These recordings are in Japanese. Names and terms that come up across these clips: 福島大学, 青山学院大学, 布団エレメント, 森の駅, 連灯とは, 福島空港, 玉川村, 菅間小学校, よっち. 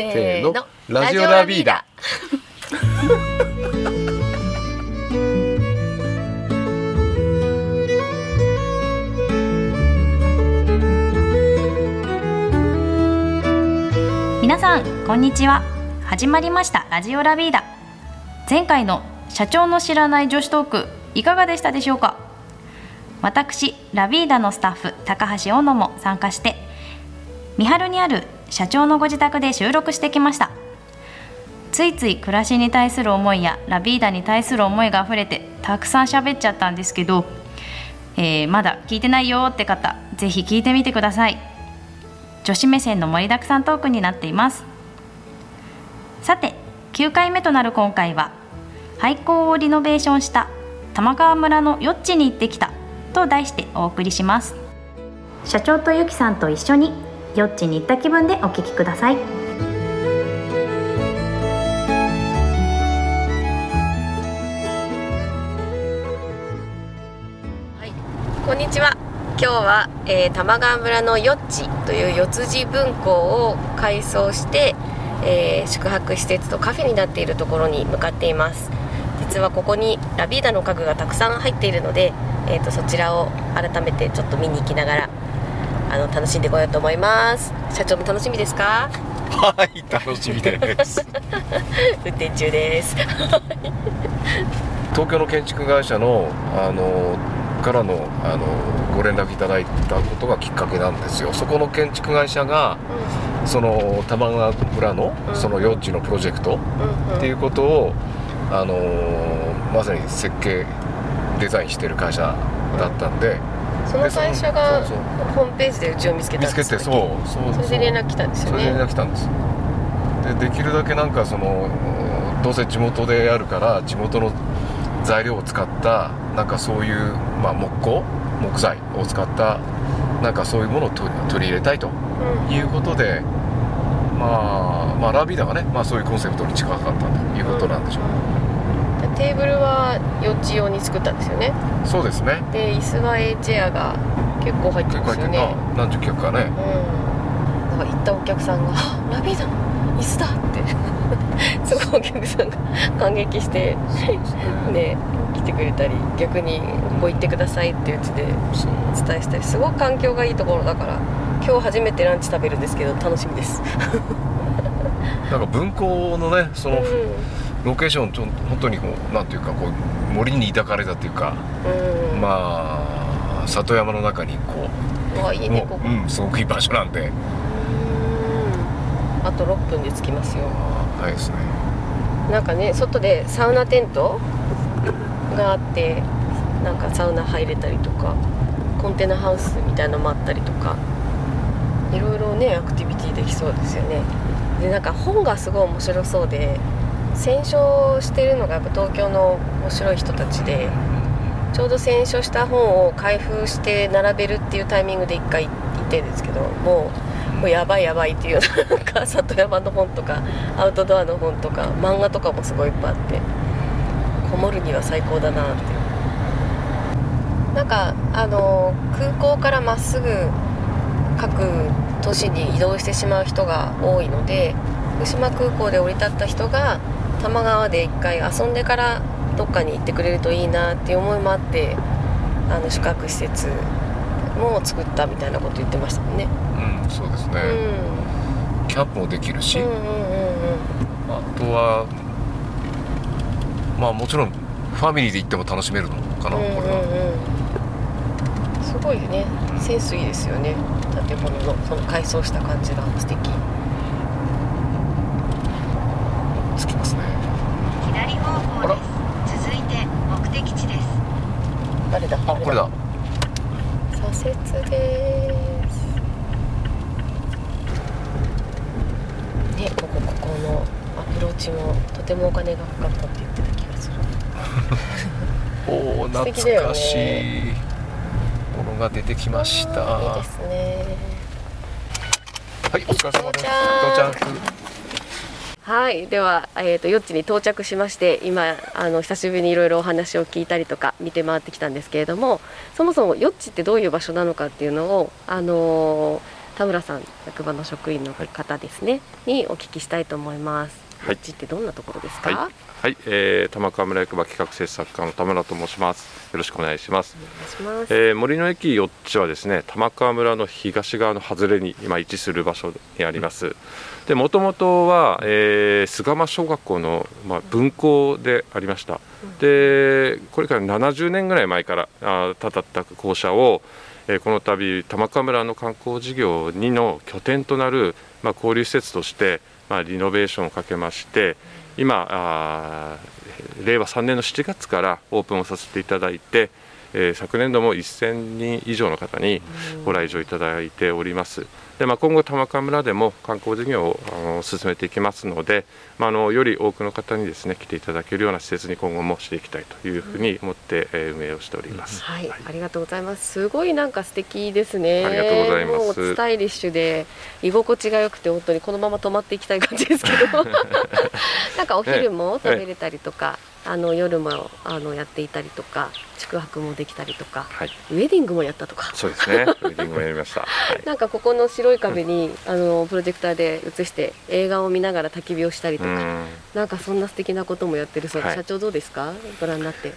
せーの、ラジオラビーダ皆さんこんにちは。始まりましたラジオラビーダ。前回の社長の知らない女子トークいかがでしたでしょうか。私ラビーダのスタッフ高橋小野も参加して、三春にある社長のご自宅で収録してきました。ついつい暮らしに対する思いやラビーダに対する思いがあふれてたくさん喋っちゃったんですけど、まだ聞いてないよって方ぜひ聞いてみてください。女子目線の盛りだくさんトークになっています。さて9回目となる今回は、廃校をリノベーションした玉川村のよっちに行ってきたと題してお送りします。社長とゆきさんと一緒によっちに行った気分でお聞きください。はい、こんにちは。今日は、玉川村のよっちというよつじ分校を改装して、宿泊施設とカフェになっているところに向かっています。実はここにラビーダの家具がたくさん入っているので、そちらを改めてちょっと見に行きながら楽しんでこようと思います。社長も楽しみですか？はい、楽しみです。運転中です。東京の建築会社のからのご連絡いただいたことがきっかけなんですよ。そこの建築会社が、その玉川村のそのよっちのプロジェクトっていうことをまさに設計デザインしてる会社だったんで。その会社がホームページでうちを見つけたんですけど、それで連絡来たんですよね。それで連絡来たんです。できるだけなんかどうせ地元でやるから地元の材料を使ったなんかそういう、木材を使ったなんかそういうものを取り入れたいということで、ラビーダがね、そういうコンセプトに近かったということなんでしょう。テーブルはよっち用に作ったんですよね。そうですね。で、椅子は A チェアが結構入ってるんですよね。何十脚かね。なんか行ったお客さんがラビーダの椅子だってそこお客さんが感激してね来てくれたり、逆にここ行ってくださいってうちでお伝えしたり、すごく環境がいいところだから今日初めてランチ食べるんですけど楽しみですなんか分校のねロケーションちょ本当になんていうか森に抱かれたというか、里山の中にいいね、ここすごくいい場所なんで、あと6分で着きますよ。はいですね。なんかね外でサウナテントがあってなんかサウナ入れたりとかコンテナハウスみたいなのもあったりとかいろいろねアクティビティできそうですよね。でなんか本がすごい面白そうで。選書してるのがやっぱ東京の面白い人たちで、ちょうど選書した本を開封して並べるっていうタイミングで一回行ってるんですけど、もうやばいっていうなんか里山の本とかアウトドアの本とか漫画とかもすごいいっぱいあってこもるには最高だなって。なんか空港からまっすぐ各都市に移動してしまう人が多いので、福島空港で降り立った人が多摩川で一回遊んでからどっかに行ってくれるといいなっていう思いもあって、宿泊施設も作ったみたいなこと言ってましたもんね。うん、そうですね、キャンプもできるし、あとはもちろんファミリーで行っても楽しめるのかな、これはすごいね、センスいいですよね。建物のその改装した感じが素敵。着きますね。左方向です。続いて目的地です。誰だこれだ。左折ですね。ここのアプローチもとてもお金がかかったって言ってた気がするおお、懐かしいものが出てきました。いいですね。はい、お疲れ様です。到着。はい、では、よっちに到着しまして、今久しぶりにいろいろお話を聞いたりとか見て回ってきたんですけれども、そもそもよっちってどういう場所なのかっていうのを、田村さん、役場の職員の方ですね、はい、にお聞きしたいと思います。はい、立地ってどんなところですか？はい、はい、玉川村役場企画制作課の田村と申します。よろしくお願いします。森の駅4つはですね、玉川村の東側の外れに今位置する場所にあります。で、もともとは、菅間小学校の、分校でありました。で、これから70年ぐらい前からたたった校舎を、この度玉川村の観光事業2の拠点となる、交流施設としてリノベーションをかけまして、今令和3年の7月からオープンをさせていただいて、昨年度も1000人以上の方にご来場いただいております。で、今後玉川村でも観光事業を進めていきますので、より多くの方にですね、来ていただけるような施設に今後もしていきたいというふうに思って、運営をしております。はいはい、ありがとうございます。すごい素敵ですね。ありがとうございます。もうスタイリッシュで居心地が良くて、本当にこのまま泊まっていきたい感じですけどお昼も食べれたりとか、夜もやっていたりとか、宿泊もできたりとか、はい、ウェディングもやったとか。そうですね、ウェディングもやりました。ここの白い壁にプロジェクターで映して映画を見ながら焚き火をしたりとか、そんな素敵なこともやってるそうです。はい、社長どうですか、ご覧になって？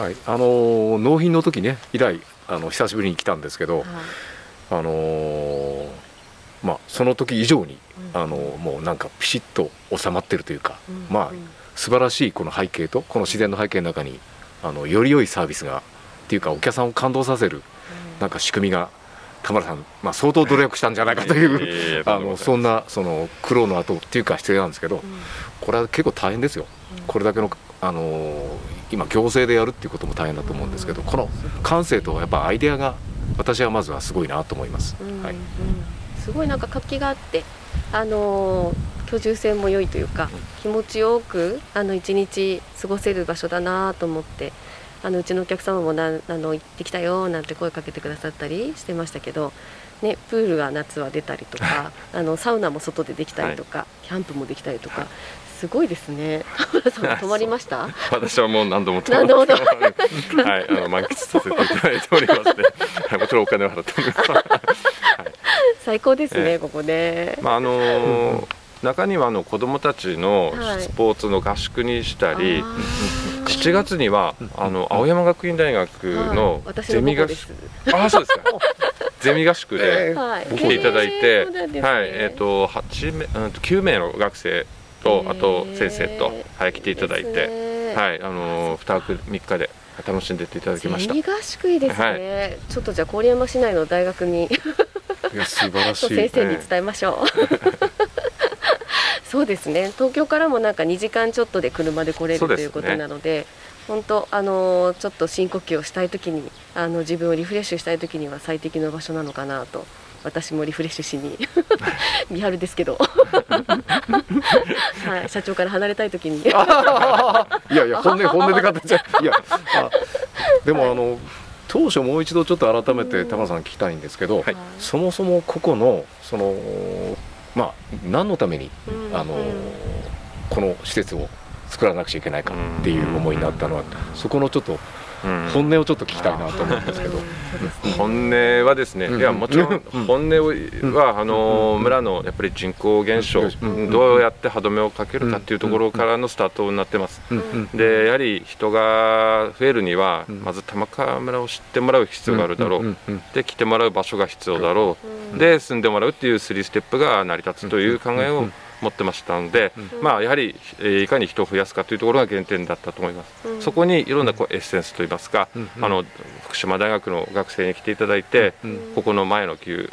はい、納品の時ね、以来久しぶりに来たんですけど、はい、その時以上に、もうピシッと収まってるというか、素晴らしいこの背景と、この自然の背景の中により良いサービスがっていうか、お客さんを感動させる仕組みが、田村さん、相当努力したんじゃないかというそんな苦労の後っていうか必要なんですけど、これは結構大変ですよ。これだけの今行政でやるっていうことも大変だと思うんですけど、この感性とやっぱアイデアが、私はまずはすごいなと思います。はい、すごい活気があって居住性も良いというか、気持ちよく一日過ごせる場所だなと思って、うちのお客様も行ってきたよなんて声かけてくださったりしてましたけど、ね、プールは夏は出たりとかサウナも外でできたりとか、キャンプもできたりとか、すごいですね。田村さんは泊まりました？私はもう何度も泊まってはい、満喫させていただいておりますねもちろんお金を払っております最高ですね、ここね。中には子どもたちのスポーツの合宿にしたり、7月には青山学院大学のゼミ合宿、そうですかゼミ合宿で来ていただいて、9名の学生とあと先生と、来ていただいて、2泊3日で楽しんでっていただきました。ゼミ合宿いいですね。はい、ちょっとじゃあ郡山市内の大学に素晴らしい先生に伝えましょうそうですね、東京からも2時間ちょっとで車で来れる、ということなので、本当ちょっと深呼吸をしたいときに、自分をリフレッシュしたいときには最適の場所なのかなと、私もリフレッシュしに見張るですけど、はい、社長から離れたいときに本音で語っちゃう。でも当初もう一度ちょっと改めて田村さん聞きたいんですけど、そもそもここの何のためにこの施設を作らなくちゃいけないかっていう思いになったのは、そこのちょっと本音をちょっと聞きたいなと思うんですけど。本音はですね、いやもちろん本音は村のやっぱり人口減少、どうやって歯止めをかけるかっていうところからのスタートになってます。で、やはり人が増えるには、まず玉川村を知ってもらう必要があるだろう、で来てもらう場所が必要だろう、で住んでもらうっていう3ステップが成り立つという考えを持ってましたので、やはりいかに人を増やすかというところが原点だったと思います。そこにいろんなエッセンスといいますか、福島大学の学生に来ていただいて、ここの前の旧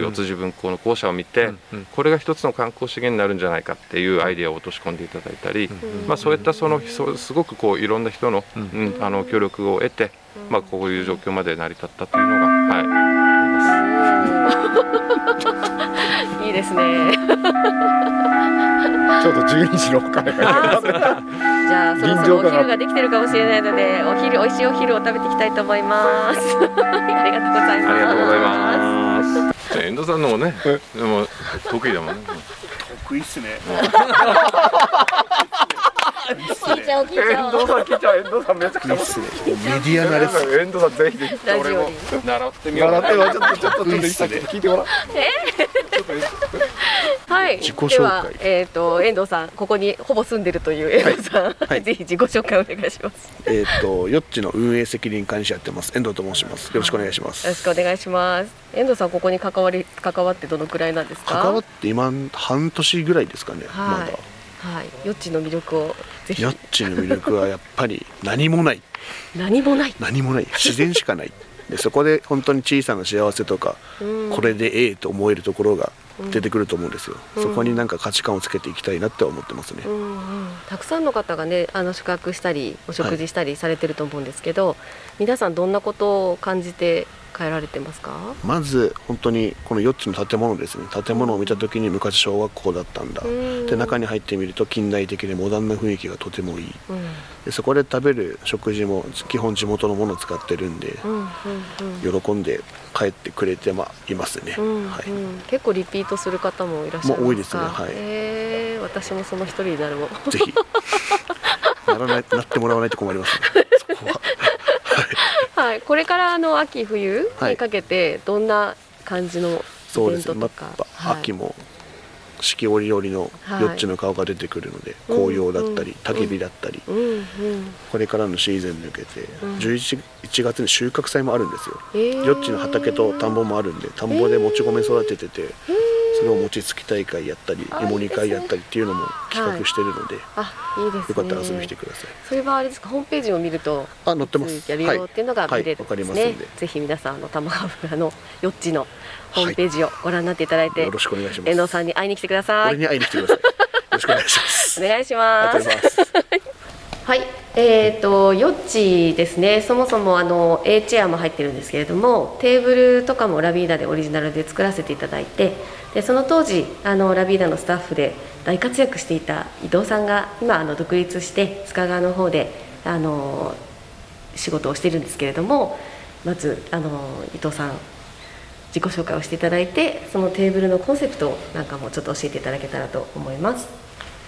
四辻分校の校舎を見て、これが一つの観光資源になるんじゃないかっていうアイデアを落とし込んでいただいたり、そういったすごくいろんな人の協力を得て、こういう状況まで成り立ったというのが、いいですねちょうど12時の会がじゃあそろそろお昼ができてるかもしれないので、おいしいお昼を食べていきたいと思いますありがとうございます。ありがとうございます。遠藤さんのもね、でも得意だもんね。得意っすね。ちゃおう聞いちゃおう。遠藤さん聞いちゃう。遠藤さんめちゃくちゃ面白い。メディア慣れする。遠藤さんぜひぜひ俺も習ってみよう。習ってはちょっと一先聞いてもらう。はい。自己紹介。では遠藤さんここにほぼ住んでるという遠藤さん、はい、ぜひ自己紹介お願いします。ヨッチの運営責任管理者やってます遠藤と申します。よろしくお願いします。よろしくお願いします。遠藤さんここに関わってどのくらいなんですか。関わって今半年ぐらいですかね。はい、まだ。はい、ヨッチの魅力をぜひ。ヨッチの魅力はやっぱり何もない何もない自然しかないでそこで本当に小さな幸せとかこれでええと思えるところが出てくると思うんですよ、うん、そこになんか価値観をつけていきたいなって思ってますね、うんうん、たくさんの方がね宿泊したりお食事したりされてると思うんですけど、はい、皆さんどんなことを感じて変えられてますか。まず本当にこの4つの建物ですね。建物を見た時に昔小学校だったんだ、うん、で中に入ってみると近代的でモダンな雰囲気がとてもいい、うん、でそこで食べる食事も基本地元のものを使ってるんで、喜んで帰ってくれていますね、うんうん、はい、結構リピートする方もいらっしゃいますか。もう多いですね、はい、私もその一人になるもぜひなってもらわないと困りますねそこははい、これから秋冬にかけてどんな感じのイベントとか、はい、そうですね、はい、秋も四季折々の4つの顔が出てくるので、はい、紅葉だったり、焚き火だったり、うんうん、これからのシーズンに向けて、うん、1月に収穫祭もあるんですよ、4つの畑と田んぼもあるんで田んぼでもち米育ててて、それを餅つき大会やったり芋煮会やったりっていうのも企画してるので、はい、いいですね、よかったら遊びに来てください。それはあれですか、ホームページを見ると載ってます、やるよっていうのが見れるんですね、はいはい、でぜひ皆さん玉川村のよっちのホームページをご覧になっていただいて、はい、よろしくお願いします。遠藤さんに会いに来てください。俺に会いに来てくださいよろしくお願いしますお願いしますはい、よっちですね。そもそもA チェアも入ってるんですけれども、テーブルとかもラビーダでオリジナルで作らせていただいて、でその当時ラビーダのスタッフで大活躍していた伊藤さんが今独立して須賀川の方で仕事をしているんですけれども、まず伊藤さん自己紹介をしていただいて、そのテーブルのコンセプトなんかもちょっと教えていただけたらと思います。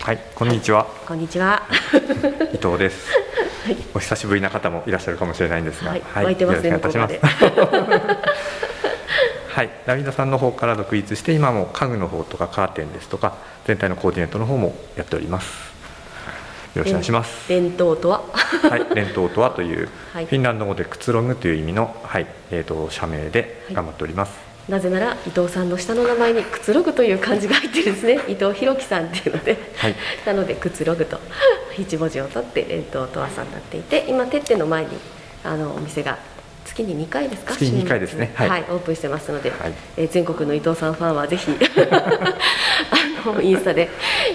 はい、こんにちは。こんにちは伊藤です、はい、お久しぶりな方もいらっしゃるかもしれないんですが、はい、湧いてますね、よろしくお願いいたしますはい、ラビーダさんの方から独立して、今も家具の方とかカーテンですとか全体のコーディネートの方もやっております。よろしくお願いします。連灯とははい、連灯とはという、はい、フィンランド語でくつろぐという意味の、はい社名で頑張っております、はい、なぜなら伊藤さんの下の名前にくつろぐという漢字が入ってるんですね伊藤博樹さんっていうので、はい、なのでくつろぐと一文字を取って連灯とはさんになっていて、今テッテの前にお店が月に2回ですか。月に2回ですね、はいはい、オープンしてますので、はい全国の伊藤さんファンはぜひインスタで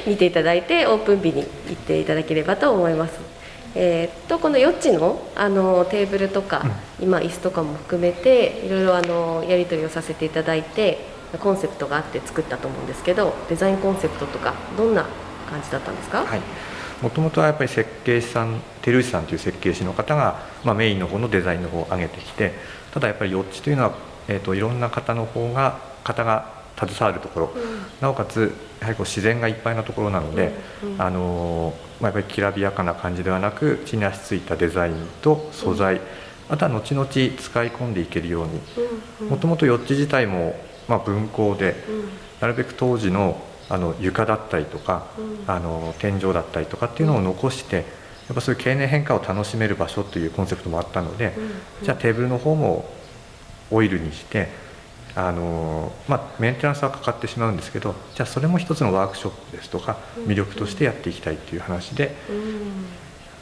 見ていただいて、オープン日に行っていただければと思います、このよっち のテーブルとか、うん、今椅子とかも含めていろいろやり取りをさせていただいて、コンセプトがあって作ったと思うんですけど、デザインコンセプトとかどんな感じだったんですか。はい、もともとはやっぱり設計士さん、照内さんという設計士の方が、メインの方のデザインの方を上げてきて、ただやっぱりよっちというのは、いろんな方が携わるところ、うん、なおかつやはり自然がいっぱいなところなので、うんうんやっぱりきらびやかな感じではなく、地に足ついたデザインと素材、うん、あとは後々使い込んでいけるように、もともとよっち自体も、文庫で、うん、なるべく当時の床だったりとか、うん、天井だったりとかっていうのを残して、やっぱそういう経年変化を楽しめる場所というコンセプトもあったので、うんうん、じゃあテーブルの方もオイルにしてメンテナンスはかかってしまうんですけど、じゃあそれも一つのワークショップですとか魅力としてやっていきたいという話で、うんうん、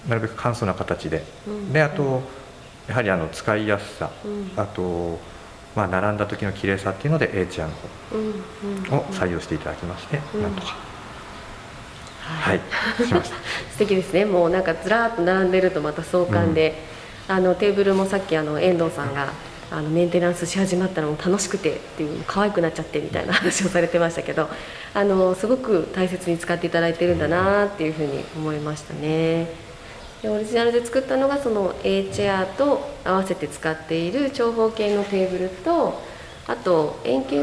なるべく簡素な形で、うんうん、であとやはり使いやすさ、うん、あと並んだ時の綺麗さっていうので A チェアの方を採用していただきまして、うんうん、なんとか、はい、しました素敵ですね。もうなんかずらーっと並んでるとまた壮観で、うん、テーブルもさっき遠藤さんがメンテナンスし始まったのも楽しくてっていう、可愛くなっちゃってみたいな話をされてましたけど、すごく大切に使っていただいてるんだなっていうふうに思いましたね。でオリジナルで作ったのがその A チェアと合わせて使っている長方形のテーブルと、あと円形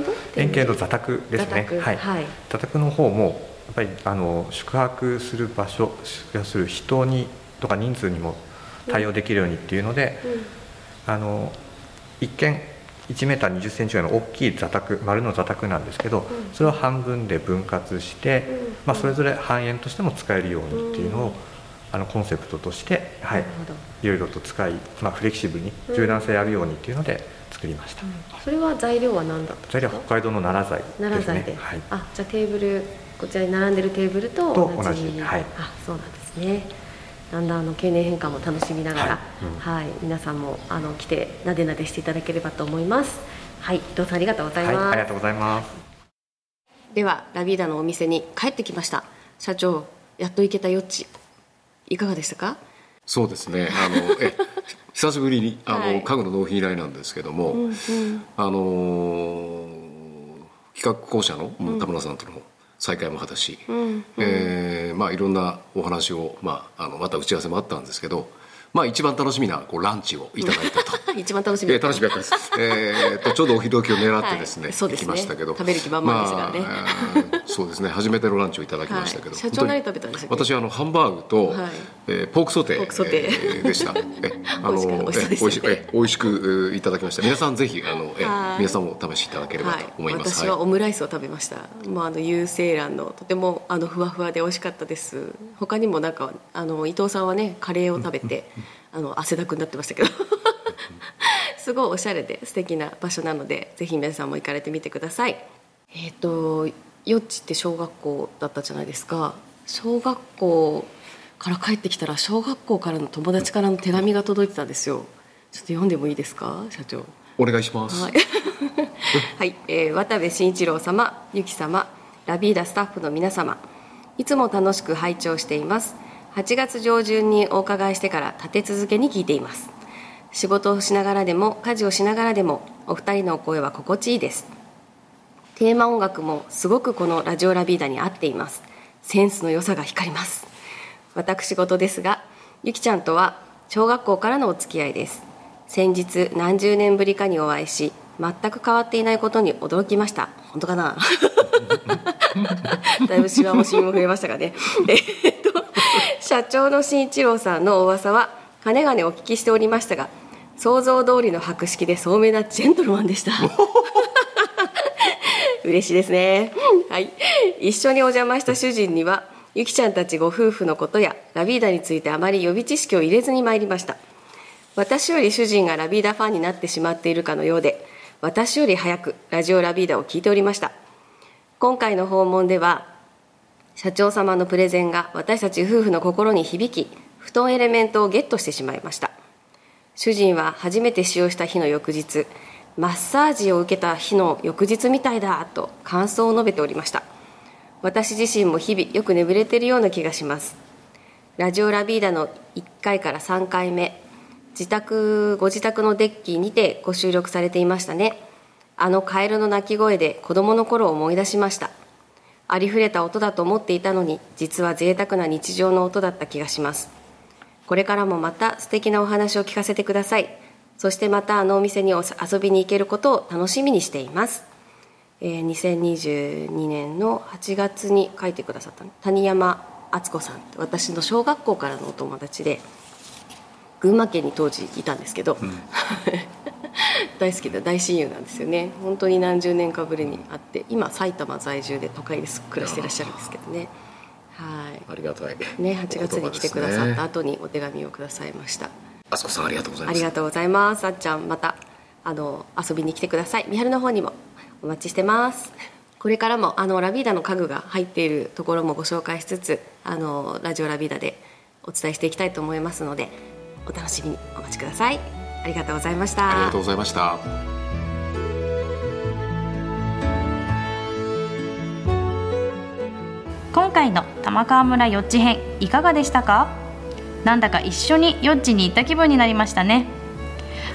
の座卓ですね。座卓、はいはい、座卓の方もぱり宿泊する場所、宿泊する人にとか人数にも対応できるようにっていうので、一見1メーター20センチぐらいの大きい座卓、丸の座卓なんですけど、それを半分で分割して、それぞれ半円としても使えるようにっていうのを、コンセプトとして、いろいろと使い、フレキシブルに柔軟性あるようにっていうので作りました。それは材料は何だったんですか？材料は北海道の奈良材ですね。奈良材で、じゃあテーブル、こちらに並んでるテーブルと同じ、そうなんですね。だんだん経年変化も楽しみながら、皆さんも来てなでなでしていただければと思います。伊藤さん、ありがとうございます。ありがとうございます。ではラビーダのお店に帰ってきました。社長、やっと行けたよっち、いかがでしたか？そうですね、久しぶりに家具の納品依頼なんですけども、企画公社の田村さんとの再会も果たし、いろんなお話を、また打ち合わせもあったんですけど、一番楽しみなランチをいただいたと一番楽しみだった、楽しみだったですちょうどお昼時を狙ってですね、行きましたけど、食べる気満々ですからね、そうですね、初めてのランチをいただきましたけど、社長何食べたんですか？私はハンバーグと、ポークソテーでした。美味しくいただきました。皆さんぜひ皆さんも試していただければと思います。私はオムライスを食べました。有精卵のとてもふわふわで美味しかったです。他にも伊藤さんはね、カレーを食べて汗だくになってましたけどすごいおしゃれで素敵な場所なので、ぜひ皆さんも行かれてみてください。よっちって小学校だったじゃないですか。小学校から帰ってきたら、小学校からの友達からの手紙が届いてたんですよ。ちょっと読んでもいいですか、社長？お願いします。はい、渡部慎一郎様、ゆき様、ラビーダスタッフの皆様、いつも楽しく拝聴しています。8月上旬にお伺いしてから立て続けに聞いています。仕事をしながらでも家事をしながらでもお二人のお声は心地いいです。テーマ音楽もすごくこのラジオラビーダに合っています。センスの良さが光ります。私事ですが、ゆきちゃんとは小学校からのお付き合いです。先日何十年ぶりかにお会いし、全く変わっていないことに驚きました。本当かなだいぶシワもシミも増えましたかね社長の新一郎さんのお噂はかねがねお聞きしておりましたが、想像通りの博識で聡明なジェントルマンでした嬉しいですね、一緒にお邪魔した主人には、ゆきちゃんたちご夫婦のことやラビーダについてあまり予備知識を入れずに参りました。私より主人がラビーダファンになってしまっているかのようで、私より早くラジオラビーダを聞いておりました。今回の訪問では、社長様のプレゼンが私たち夫婦の心に響き、布団エレメントをゲットしてしまいました。主人は初めて使用した日の翌日、マッサージを受けた日の翌日みたいだと感想を述べておりました。私自身も日々よく眠れているような気がします。ラジオラビーダの1回から3回目、ご自宅のデッキにてご収録されていましたね。カエルの鳴き声で子供の頃を思い出しました。ありふれた音だと思っていたのに、実は贅沢な日常の音だった気がします。これからもまた素敵なお話を聞かせてください。そしてまたお店に遊びに行けることを楽しみにしています。2022年の8月に書いてくださった谷山敦子さん、私の小学校からのお友達で、群馬県に当時いたんですけど、大好きな大親友なんですよね。本当に何十年かぶりに会って、今埼玉在住で都会で暮らしていらっしゃるんですけどね。ありがたいね。8月に来てくださった後にお手紙をくださいました。あすこさん、ありがとうございます。ありがとうございます。あっちゃん、また遊びに来てください。三春の方にもお待ちしてます。これからもラビーダの家具が入っているところもご紹介しつつ、ラジオラビーダでお伝えしていきたいと思いますので、お楽しみにお待ちください。ありがとうございました。ありがとうございました。今回の玉川村よっち編、いかがでしたか？なんだか一緒によっちに行った気分になりましたね。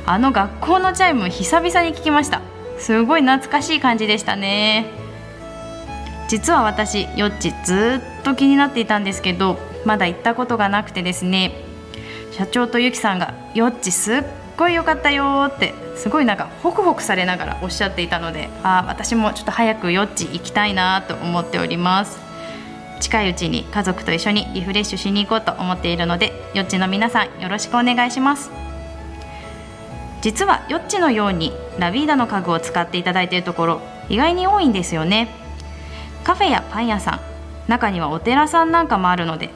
学校のチャイム、久々に聞きました。すごい懐かしい感じでしたね。実は私、よっちずっと気になっていたんですけど、まだ行ったことがなくてですね、社長とゆきさんがよっちすっすごい良かったよってすごいホクホクされながらおっしゃっていたので、私もちょっと早くよっち行きたいなと思っております。近いうちに家族と一緒にリフレッシュしに行こうと思っているので、よっちの皆さんよろしくお願いします。実はよっちのようにラビーダの家具を使っていただいているところ意外に多いんですよね。カフェやパン屋さん、中にはお寺さんなんかもあるので、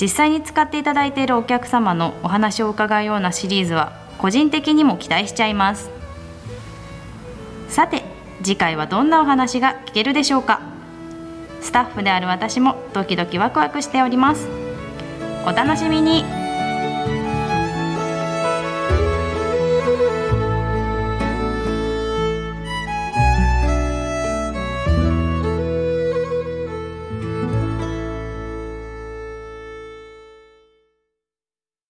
実際に使っていただいているお客様のお話を伺うようなシリーズは個人的にも期待しちゃいます。さて次回はどんなお話が聞けるでしょうか。スタッフである私もドキドキワクワクしております。お楽しみに。